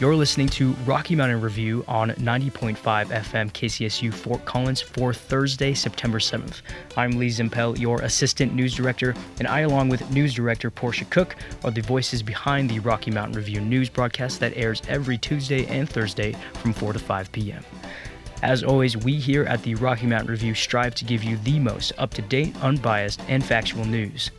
You're listening to Rocky Mountain Review on 90.5 FM KCSU Fort Collins for Thursday, September 7th. I'm Lee Zimpel, your assistant news director, and I, along with news director Portia Cook, are the voices behind the Rocky Mountain Review news broadcast that airs every Tuesday and Thursday from 4 to 5 p.m. As always, we here at the Rocky Mountain Review strive to give you the most up-to-date, unbiased, and factual news.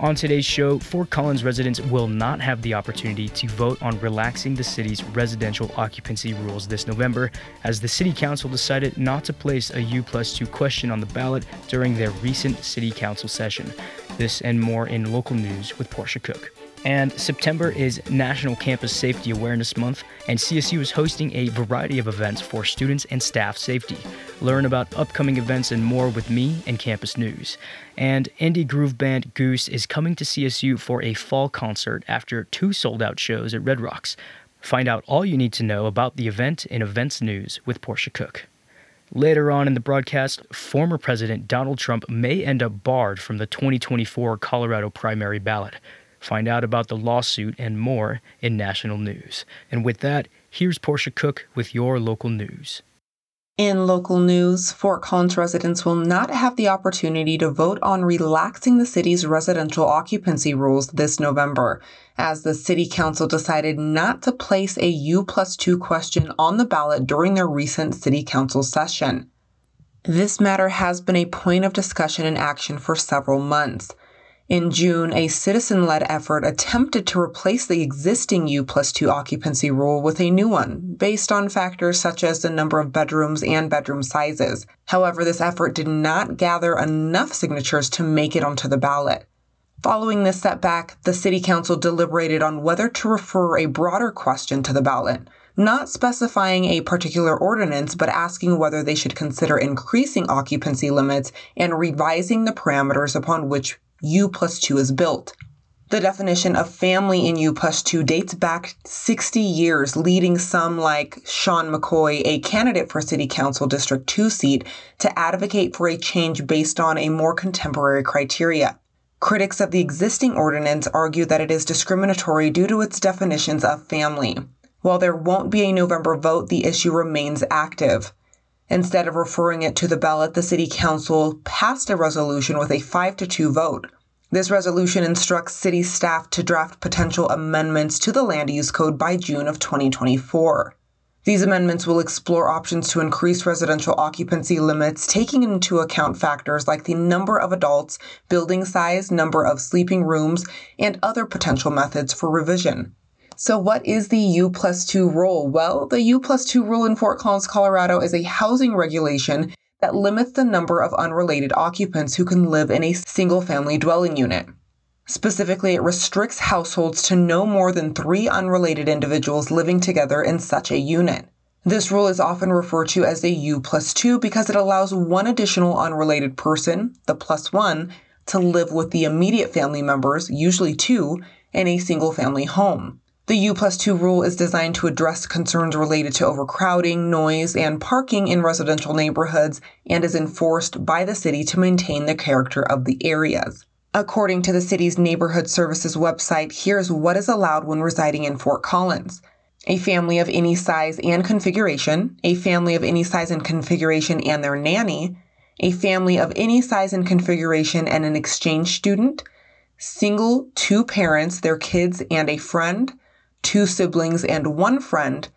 On today's show, Fort Collins residents will not have the opportunity to vote on relaxing the city's residential occupancy rules this November, as the City Council decided not to place a U+2 question on the ballot during their recent City Council session. This and more in local news with Portia Cook. And September is National Campus Safety Awareness Month, and CSU is hosting a variety of events for students and staff safety. Learn about upcoming events and more with me and Campus News. And indie groove band Goose is coming to CSU for a fall concert after two sold-out shows at Red Rocks. Find out all you need to know about the event in Events News with Portia Cook. Later on in the broadcast, former President Donald Trump may end up barred from the 2024 Colorado primary ballot. Find out about the lawsuit and more in national news. And with that, here's Portia Cook with your local news. In local news, Fort Collins residents will not have the opportunity to vote on relaxing the city's residential occupancy rules this November, as the City Council decided not to place a U+2 question on the ballot during their recent City Council session. This matter has been a point of discussion and action for several months. In June, a citizen-led effort attempted to replace the existing U+2 occupancy rule with a new one, based on factors such as the number of bedrooms and bedroom sizes. However, this effort did not gather enough signatures to make it onto the ballot. Following this setback, the City Council deliberated on whether to refer a broader question to the ballot, not specifying a particular ordinance, but asking whether they should consider increasing occupancy limits and revising the parameters upon which U+2 is built. The definition of family in U+2 dates back 60 years, leading some like Sean McCoy, a candidate for City Council District 2 seat, to advocate for a change based on a more contemporary criteria. Critics of the existing ordinance argue that it is discriminatory due to its definitions of family. While there won't be a November vote, the issue remains active. Instead of referring it to the ballot, the City Council passed a resolution with a 5-2 vote. This resolution instructs city staff to draft potential amendments to the Land Use Code by June of 2024. These amendments will explore options to increase residential occupancy limits, taking into account factors like the number of adults, building size, number of sleeping rooms, and other potential methods for revision. So what is the U+2 rule? Well, the U+2 rule in Fort Collins, Colorado is a housing regulation that limits the number of unrelated occupants who can live in a single-family dwelling unit. Specifically, it restricts households to no more than 3 unrelated individuals living together in such a unit. This rule is often referred to as the U+2 because it allows one additional unrelated person, the +1, to live with the immediate family members, usually 2, in a single-family home. The U+2 rule is designed to address concerns related to overcrowding, noise, and parking in residential neighborhoods and is enforced by the city to maintain the character of the areas. According to the city's Neighborhood Services website, here's what is allowed when residing in Fort Collins. A family of any size and configuration, a family of any size and configuration and their nanny, a family of any size and configuration and an exchange student, single 2 parents, their kids, and a friend, 2 siblings and 1 friend,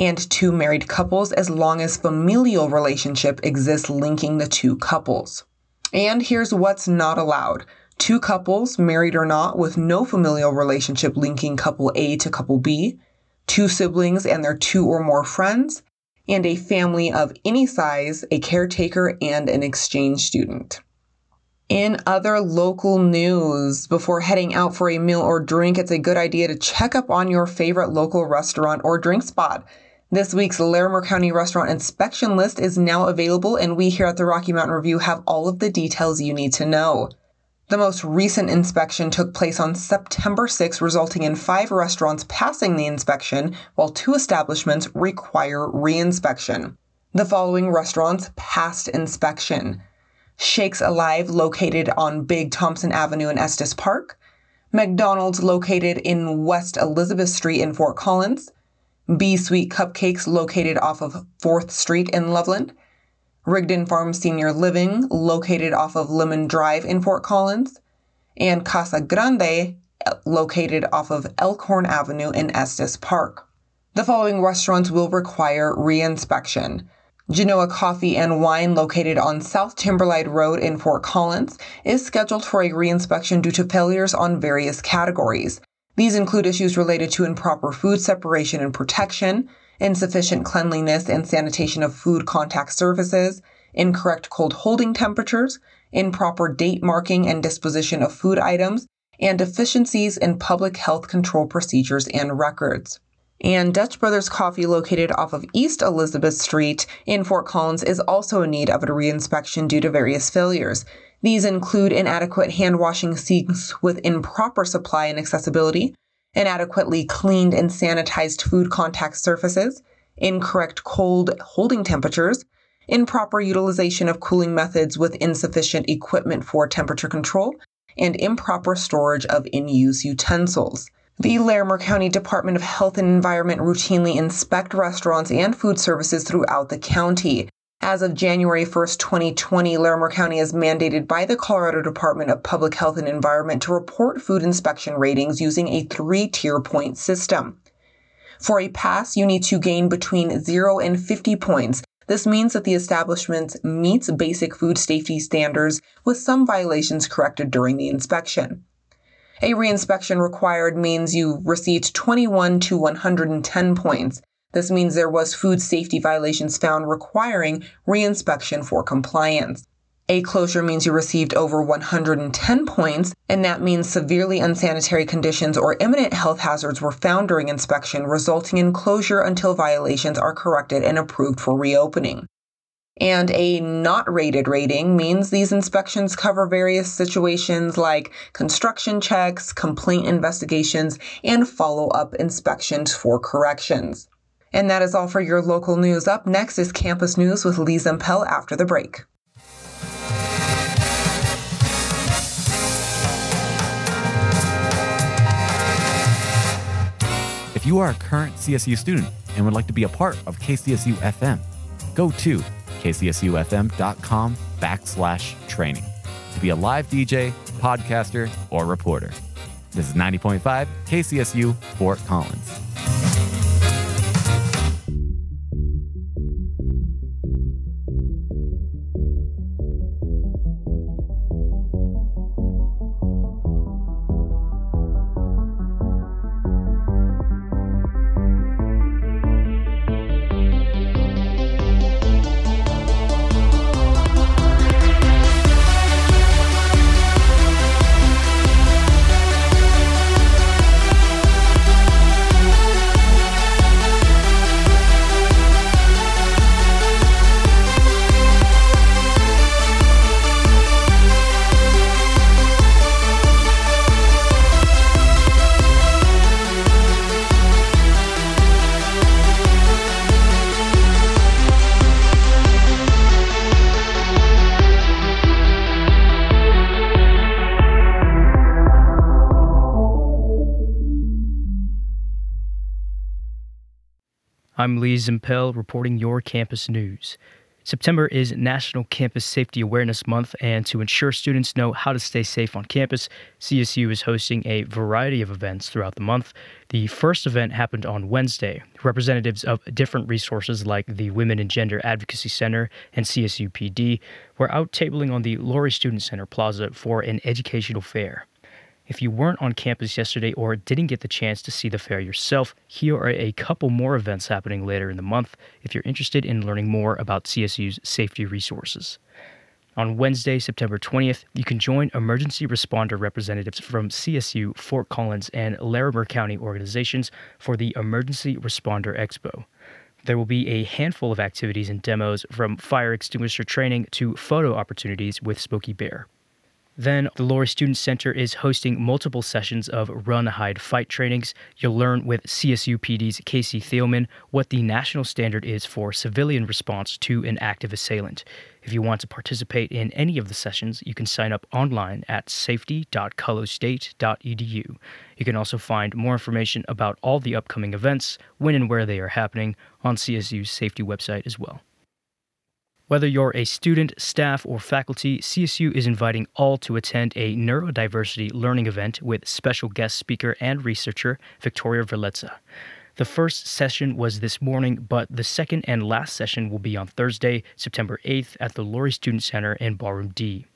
and 2 married couples as long as familial relationship exists linking the 2 couples. And here's what's not allowed. 2 couples, married or not, with no familial relationship linking couple A to couple B, 2 siblings and their 2 or more friends, and a family of any size, a caretaker, and an exchange student. In other local news, before heading out for a meal or drink, it's a good idea to check up on your favorite local restaurant or drink spot. This week's Larimer County restaurant inspection list is now available, and we here at the Rocky Mountain Review have all of the details you need to know. The most recent inspection took place on September 6, resulting in 5 restaurants passing the inspection, while 2 establishments require reinspection. The following restaurants passed inspection: Shakes Alive, located on Big Thompson Avenue in Estes Park, McDonald's, located in West Elizabeth Street in Fort Collins, B-Sweet Cupcakes located off of 4th Street in Loveland, Rigdon Farm Senior Living located off of Lemon Drive in Fort Collins, and Casa Grande located off of Elkhorn Avenue in Estes Park. The following restaurants will require re-inspection. Genoa Coffee and Wine, located on South Timberline Road in Fort Collins, is scheduled for a reinspection due to failures on various categories. These include issues related to improper food separation and protection, insufficient cleanliness and sanitation of food contact surfaces, incorrect cold holding temperatures, improper date marking and disposition of food items, and deficiencies in public health control procedures and records. And Dutch Brothers Coffee, located off of East Elizabeth Street in Fort Collins, is also in need of a reinspection due to various failures. These include inadequate hand-washing sinks with improper supply and accessibility, inadequately cleaned and sanitized food contact surfaces, incorrect cold holding temperatures, improper utilization of cooling methods with insufficient equipment for temperature control, and improper storage of in-use utensils. The Larimer County Department of Health and Environment routinely inspect restaurants and food services throughout the county. As of January 1, 2020, Larimer County is mandated by the Colorado Department of Public Health and Environment to report food inspection ratings using a 3-tier point system. For a pass, you need to gain between 0 and 50 points. This means that the establishment meets basic food safety standards, with some violations corrected during the inspection. A reinspection required means you received 21 to 110 points. This means there was food safety violations found requiring reinspection for compliance. A closure means you received over 110 points, and that means severely unsanitary conditions or imminent health hazards were found during inspection, resulting in closure until violations are corrected and approved for reopening. And a not rated rating means these inspections cover various situations like construction checks, complaint investigations, and follow-up inspections for corrections. And that is all for your local news. Up next is Campus News with Lee Zimpel after the break. If you are a current CSU student and would like to be a part of KCSU FM, go to kcsufm.com/training to be a live DJ, podcaster, or reporter. This is 90.5 KCSU Fort Collins. I'm Lee Zimpel reporting your campus news. September is National Campus Safety Awareness Month, and to ensure students know how to stay safe on campus, CSU is hosting a variety of events throughout the month. The first event happened on Wednesday. Representatives of different resources like the Women and Gender Advocacy Center and CSU PD were out tabling on the Lory Student Center Plaza for an educational fair. If you weren't on campus yesterday or didn't get the chance to see the fair yourself, here are a couple more events happening later in the month if you're interested in learning more about CSU's safety resources. On Wednesday, September 20th, you can join emergency responder representatives from CSU, Fort Collins, and Larimer County organizations for the Emergency Responder Expo. There will be a handful of activities and demos, from fire extinguisher training to photo opportunities with Spooky Bear. Then the Lory Student Center is hosting multiple sessions of Run, Hide, Fight trainings. You'll learn with CSU PD's Casey Thielman what the national standard is for civilian response to an active assailant. If you want to participate in any of the sessions, you can sign up online at safety.colostate.edu. You can also find more information about all the upcoming events, when and where they are happening, on CSU's safety website as well. Whether you're a student, staff, or faculty, CSU is inviting all to attend a neurodiversity learning event with special guest speaker and researcher Victoria Verletza. The first session was this morning, but the second and last session will be on Thursday, September 8th at the Lory Student Center in Ballroom D.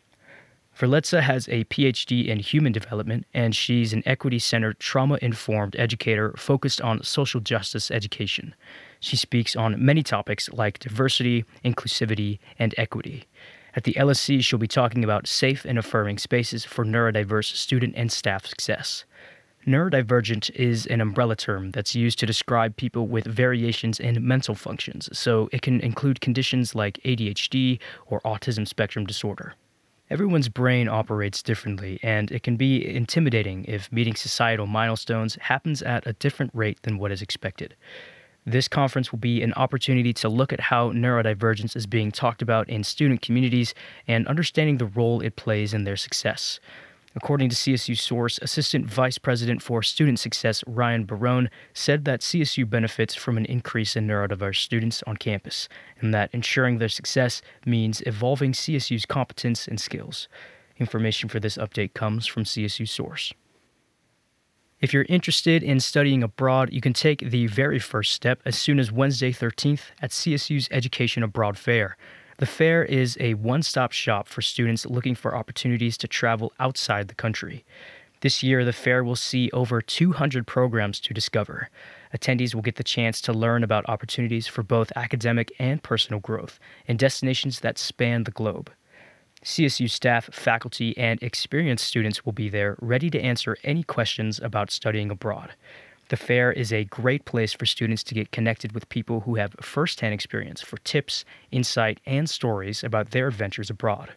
Verletza has a PhD in human development, and she's an equity-centered, trauma-informed educator focused on social justice education. She speaks on many topics like diversity, inclusivity, and equity. At the LSC, she'll be talking about safe and affirming spaces for neurodiverse student and staff success. Neurodivergent is an umbrella term that's used to describe people with variations in mental functions, so it can include conditions like ADHD or autism spectrum disorder. Everyone's brain operates differently, and it can be intimidating if meeting societal milestones happens at a different rate than what is expected. This conference will be an opportunity to look at how neurodivergence is being talked about in student communities and understanding the role it plays in their success. According to CSU Source, Assistant Vice President for Student Success Ryan Barone said that CSU benefits from an increase in neurodiverse students on campus, and that ensuring their success means evolving CSU's competence and skills. Information for this update comes from CSU Source. If you're interested in studying abroad, you can take the very first step as soon as Wednesday 13th at CSU's Education Abroad Fair. The fair is a one-stop shop for students looking for opportunities to travel outside the country. This year, the fair will see over 200 programs to discover. Attendees will get the chance to learn about opportunities for both academic and personal growth in destinations that span the globe. CSU staff, faculty, and experienced students will be there ready to answer any questions about studying abroad. The fair is a great place for students to get connected with people who have firsthand experience for tips, insight, and stories about their adventures abroad.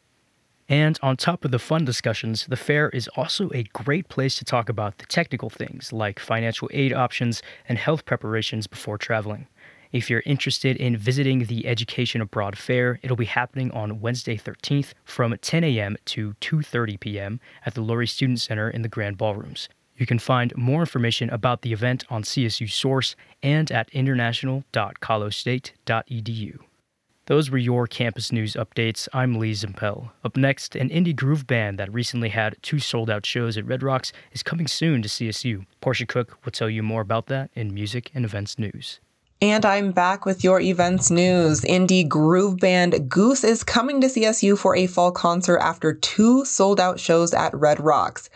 And on top of the fun discussions, the fair is also a great place to talk about the technical things like financial aid options and health preparations before traveling. If you're interested in visiting the Education Abroad Fair, it'll be happening on Wednesday 13th from 10 a.m. to 2:30 p.m. at the Lory Student Center in the Grand Ballrooms. You can find more information about the event on CSU Source and at international.colostate.edu. Those were your campus news updates. I'm Lee Zimpel. Up next, an indie groove band that recently had 2 sold-out shows at Red Rocks is coming soon to CSU. Portia Cook will tell you more about that in Music and Events News. And I'm back with your events news. Indie groove band Goose is coming to CSU for a fall concert after 2 sold-out shows at Red Rocks.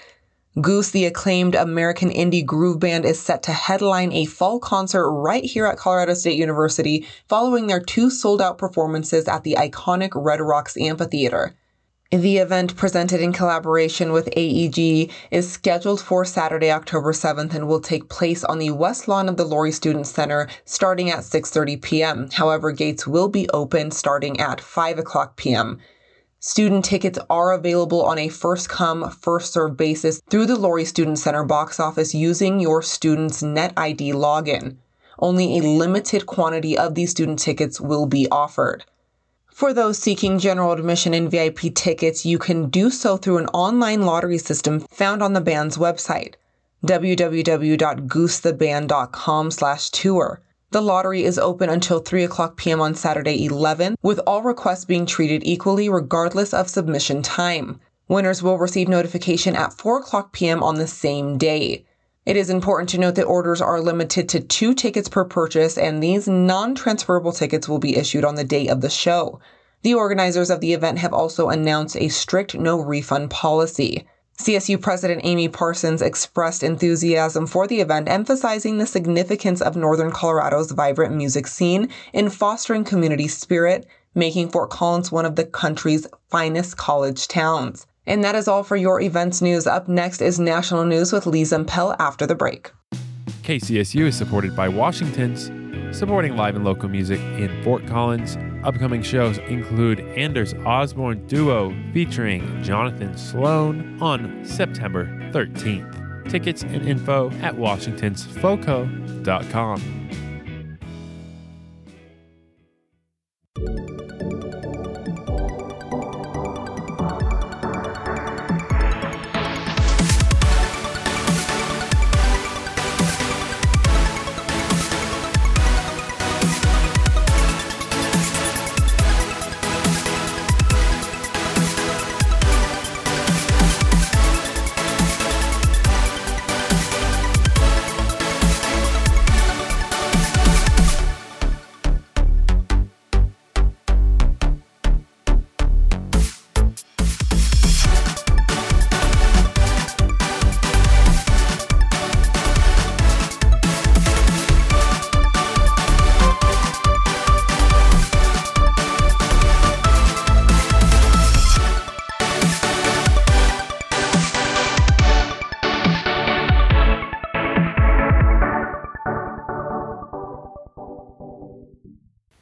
Goose, the acclaimed American indie groove band, is set to headline a fall concert right here at Colorado State University following their 2 sold-out performances at the iconic Red Rocks Amphitheater. The event, presented in collaboration with AEG, is scheduled for Saturday, October 7th, and will take place on the west lawn of the Lory Student Center starting at 6:30 p.m. However, gates will be open starting at 5:00 p.m. Student tickets are available on a first-come, first-served basis through the Lory Student Center box office using your student's NetID login. Only a limited quantity of these student tickets will be offered. For those seeking general admission and VIP tickets, you can do so through an online lottery system found on the band's website, www.goosetheband.com/tour. The lottery is open until 3:00 p.m. on Saturday 11th, with all requests being treated equally regardless of submission time. Winners will receive notification at 4:00 p.m. on the same day. It is important to note that orders are limited to 2 tickets per purchase, and these non-transferable tickets will be issued on the day of the show. The organizers of the event have also announced a strict no-refund policy. CSU President Amy Parsons expressed enthusiasm for the event, emphasizing the significance of Northern Colorado's vibrant music scene in fostering community spirit, making Fort Collins one of the country's finest college towns. And that is all for your events news. Up next is National News with Lee Zimpel after the break. KCSU is supported by Washington's, supporting live and local music in Fort Collins, Upcoming shows include Anders Osborne Duo featuring Jonathan Sloan on September 13th. Tickets and info at washingtonsfoco.com.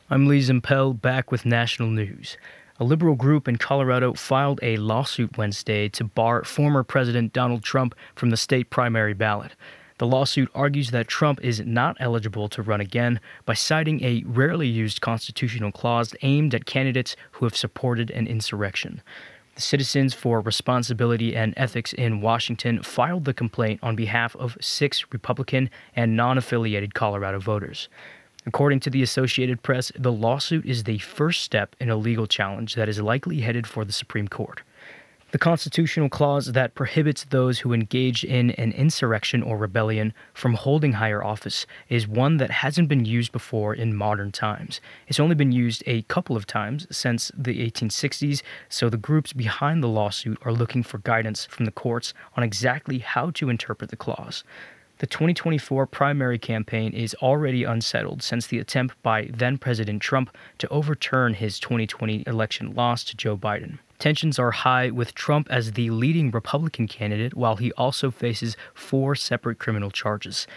I'm Lee Zimpel, back with national news. A liberal group in Colorado filed a lawsuit Wednesday to bar former President Donald Trump from the state primary ballot. The lawsuit argues that Trump is not eligible to run again by citing a rarely used constitutional clause aimed at candidates who have supported an insurrection. The Citizens for Responsibility and Ethics in Washington filed the complaint on behalf of 6 Republican and non-affiliated Colorado voters. According to the Associated Press, the lawsuit is the first step in a legal challenge that is likely headed for the Supreme Court. The constitutional clause that prohibits those who engage in an insurrection or rebellion from holding higher office is one that hasn't been used before in modern times. It's only been used a couple of times since the 1860s, so the groups behind the lawsuit are looking for guidance from the courts on exactly how to interpret the clause. The 2024 primary campaign is already unsettled since the attempt by then-President Trump to overturn his 2020 election loss to Joe Biden. Tensions are high with Trump as the leading Republican candidate, while he also faces 4 separate criminal charges.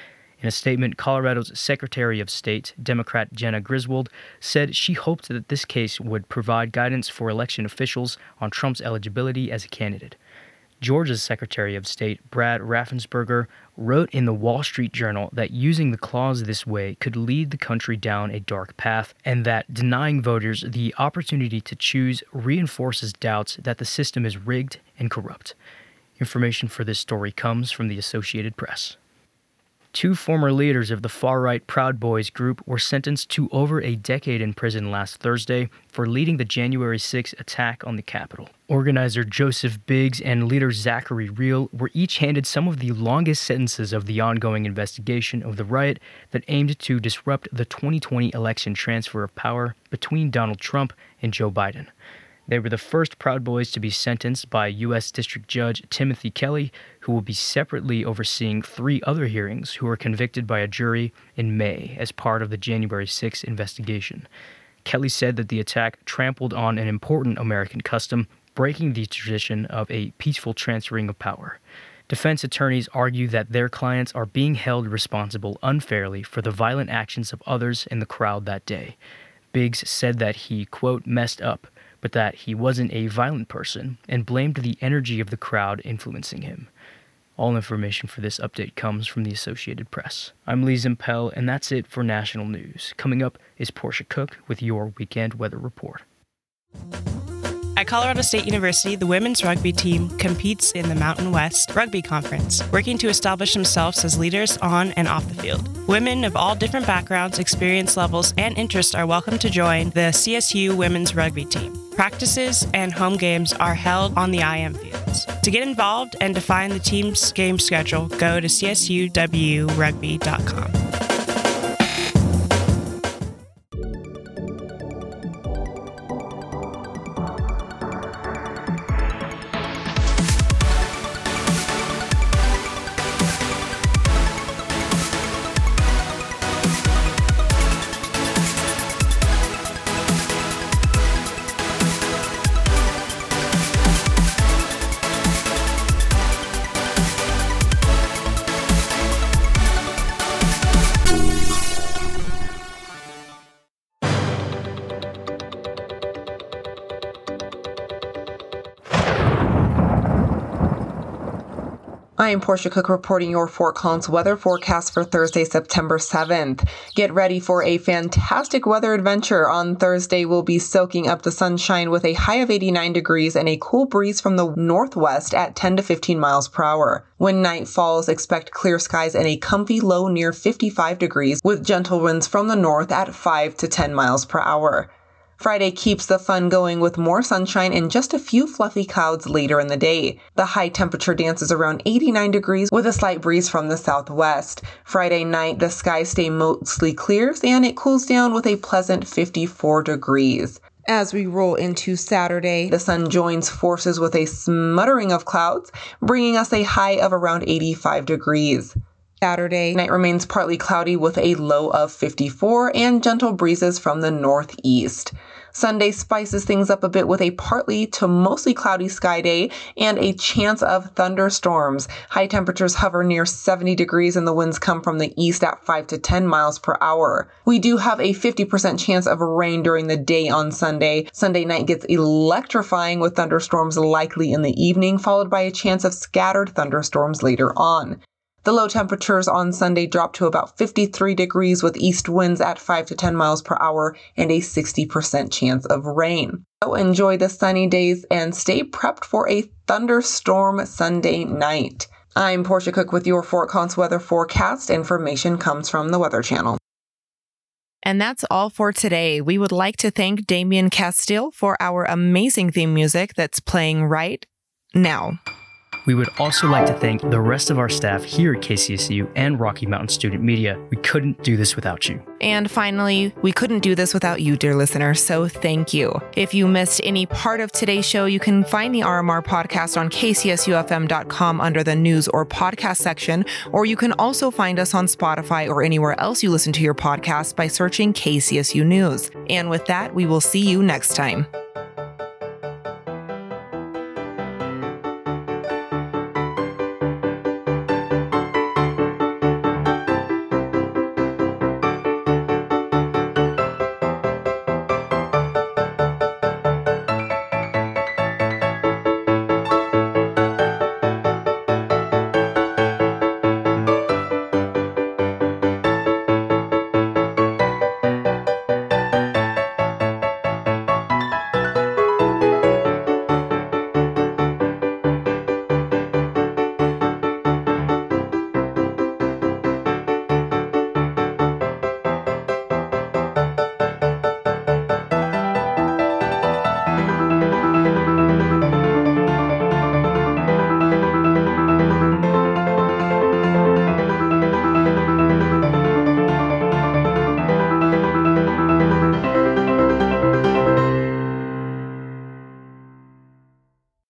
In a statement, Colorado's Secretary of State, Democrat Jenna Griswold, said she hoped that this case would provide guidance for election officials on Trump's eligibility as a candidate. Georgia's Secretary of State, Brad Raffensperger, wrote in the Wall Street Journal that using the clause this way could lead the country down a dark path, and that denying voters the opportunity to choose reinforces doubts that the system is rigged and corrupt. Information for this story comes from the Associated Press. 2 former leaders of the far-right Proud Boys group were sentenced to over a decade in prison last Thursday for leading the January 6 attack on the Capitol. Organizer Joseph Biggs and leader Zachary Real were each handed some of the longest sentences of the ongoing investigation of the riot that aimed to disrupt the 2020 election transfer of power between Donald Trump and Joe Biden. They were the first Proud Boys to be sentenced by U.S. District Judge Timothy Kelly, who will be separately overseeing 3 other hearings who were convicted by a jury in May as part of the January 6 investigation. Kelly said that the attack trampled on an important American custom, breaking the tradition of a peaceful transferring of power. Defense attorneys argue that their clients are being held responsible unfairly for the violent actions of others in the crowd that day. Biggs said that he, quote, messed up, but that he wasn't a violent person, and blamed the energy of the crowd influencing him. All information for this update comes from the Associated Press. I'm Lee Zimpel, and that's it for national news. Coming up is Portia Cook with your Weekend Weather Report. At Colorado State University, the women's rugby team competes in the Mountain West Rugby Conference, working to establish themselves as leaders on and off the field. Women of all different backgrounds, experience levels, and interests are welcome to join the CSU women's rugby team. Practices and home games are held on the IM fields. To get involved and to find the team's game schedule, go to csuwrugby.com. I am Portia Cook reporting your Fort Collins weather forecast for Thursday, September 7th. Get ready for a fantastic weather adventure. On Thursday, we'll be soaking up the sunshine with a high of 89 degrees and a cool breeze from the northwest at 10 to 15 miles per hour. When night falls, expect clear skies and a comfy low near 55 degrees with gentle winds from the north at 5 to 10 miles per hour. Friday keeps the fun going with more sunshine and just a few fluffy clouds later in the day. The high temperature dances around 89 degrees with a slight breeze from the southwest. Friday night, the skies stay mostly clear and it cools down with a pleasant 54 degrees. As we roll into Saturday, the sun joins forces with a smattering of clouds, bringing us a high of around 85 degrees. Saturday night remains partly cloudy with a low of 54 and gentle breezes from the northeast. Sunday spices things up a bit with a partly to mostly cloudy sky day and a chance of thunderstorms. High temperatures hover near 70 degrees and the winds come from the east at 5 to 10 miles per hour. We do have a 50% chance of rain during the day on Sunday. Sunday night gets electrifying with thunderstorms likely in the evening, followed by a chance of scattered thunderstorms later on. The low temperatures on Sunday drop to about 53 degrees with east winds at 5 to 10 miles per hour and a 60% chance of rain. So enjoy the sunny days and stay prepped for a thunderstorm Sunday night. I'm Portia Cook with your Fort Collins weather forecast. Information comes from the Weather Channel. And that's all for today. We would like to thank Damian Castile for our amazing theme music that's playing right now. We would also like to thank the rest of our staff here at KCSU and Rocky Mountain Student Media. We couldn't do this without you. And finally, we couldn't do this without you, dear listener, so thank you. If you missed any part of today's show, you can find the RMR podcast on kcsufm.com under the news or podcast section, or you can also find us on Spotify or anywhere else you listen to your podcast by searching KCSU News. And with that, we will see you next time.